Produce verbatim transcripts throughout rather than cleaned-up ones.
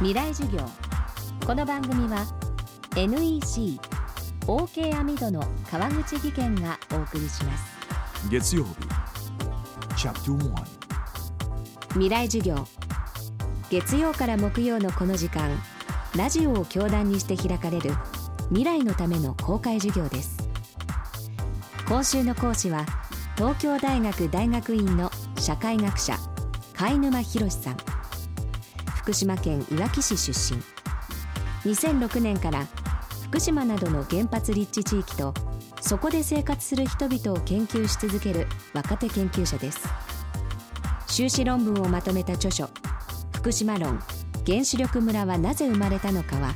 未来授業。この番組は エヌイーシー OK アミドの川口義賢がお送りします。月曜日チャプターいち未来授業。月曜から木曜のこの時間、ラジオを教壇にして開かれる未来のための公開授業です。今週の講師は東京大学大学院の社会学者貝沼博さん。福島県いわき市出身。にせんろくねんから福島などの原発立地地域とそこで生活する人々を研究し続ける若手研究者です。修士論文をまとめた著書福島論原子力村はなぜ生まれたのかは、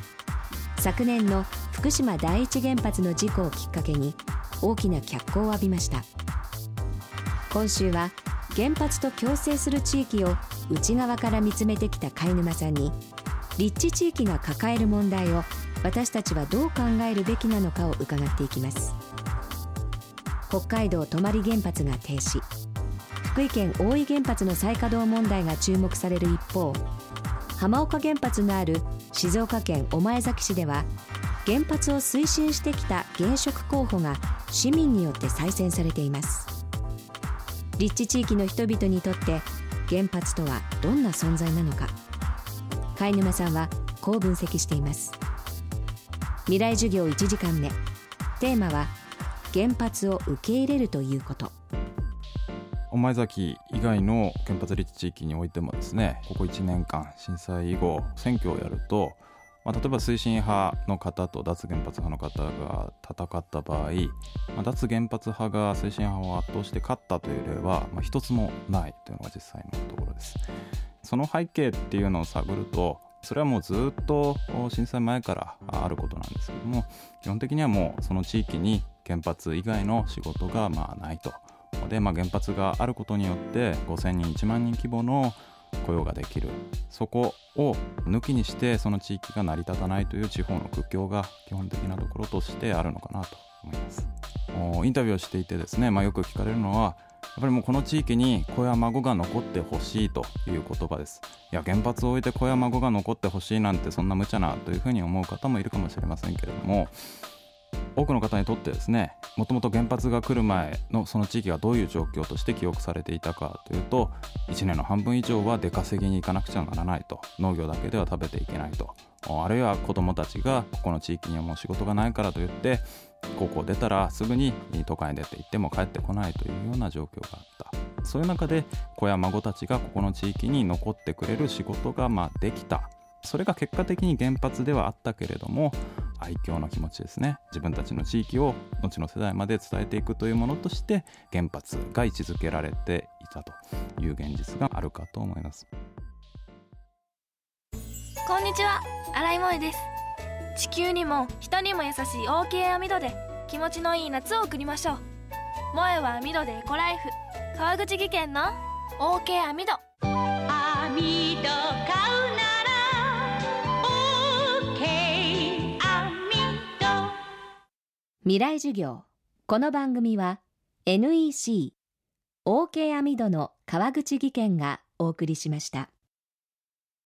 昨年の福島第一原発の事故をきっかけに大きな脚光を浴びました。今週は原発と共生する地域を内側から見つめてきた貝沼さんに、立地地域が抱える問題を私たちはどう考えるべきなのかを伺っていきます。北海道泊原発が停止、福井県大飯原発の再稼働問題が注目される一方、浜岡原発のある静岡県御前崎市では原発を推進してきた現職候補が市民によって再選されています。立地地域の人々にとって原発とはどんな存在なのか、貝沼さんはこう分析しています。未来授業いちじかんめ、テーマは原発を受け入れるということ。御前崎以外の原発立地地域においてもですね、ここいちねんかん震災以後選挙をやると、まあ、例えば推進派の方と脱原発派の方が戦った場合、まあ、脱原発派が推進派を圧倒して勝ったという例は、まあ、一つもないというのが実際のところです。その背景っていうのを探ると、それはもうずっと震災前からあることなんですけども、基本的にはもうその地域に原発以外の仕事がまあないと。で、まあ、原発があることによってごせんにんいちまんにん規模の雇用ができる。そこを抜きにしてその地域が成り立たないという地方の苦境が基本的なところとしてあるのかなと思います。インタビューをしていてですね、まあ、よく聞かれるのはやっぱりもうこの地域に子や孫が残ってほしいという言葉です。いや、原発を置いて子や孫が残ってほしいなんてそんな無茶なというふうに思う方もいるかもしれませんけれども、多くの方にとってですね、もともと原発が来る前のその地域がどういう状況として記憶されていたかというと、いちねんの半分以上は出稼ぎに行かなくちゃならないと、農業だけでは食べていけないと、あるいは子どもたちがここの地域にはもう仕事がないからといって高校出たらすぐに都会に出て行っても帰ってこないというような状況があった。そういう中で子や孫たちがここの地域に残ってくれる仕事がまあできた。それが結果的に原発ではあったけれども、愛嬌の気持ちですね、自分たちの地域を後の世代まで伝えていくというものとして原発が位置づけられていたという現実があるかと思います。こんにちは、新井萌です。地球にも人にも優しい OK アミドで気持ちのいい夏を送りましょう。萌はアミドでエコライフ。川口技研の OK アミド。アミドか未来授業。この番組は エヌイーシー OK アミドの川口技研がお送りしました。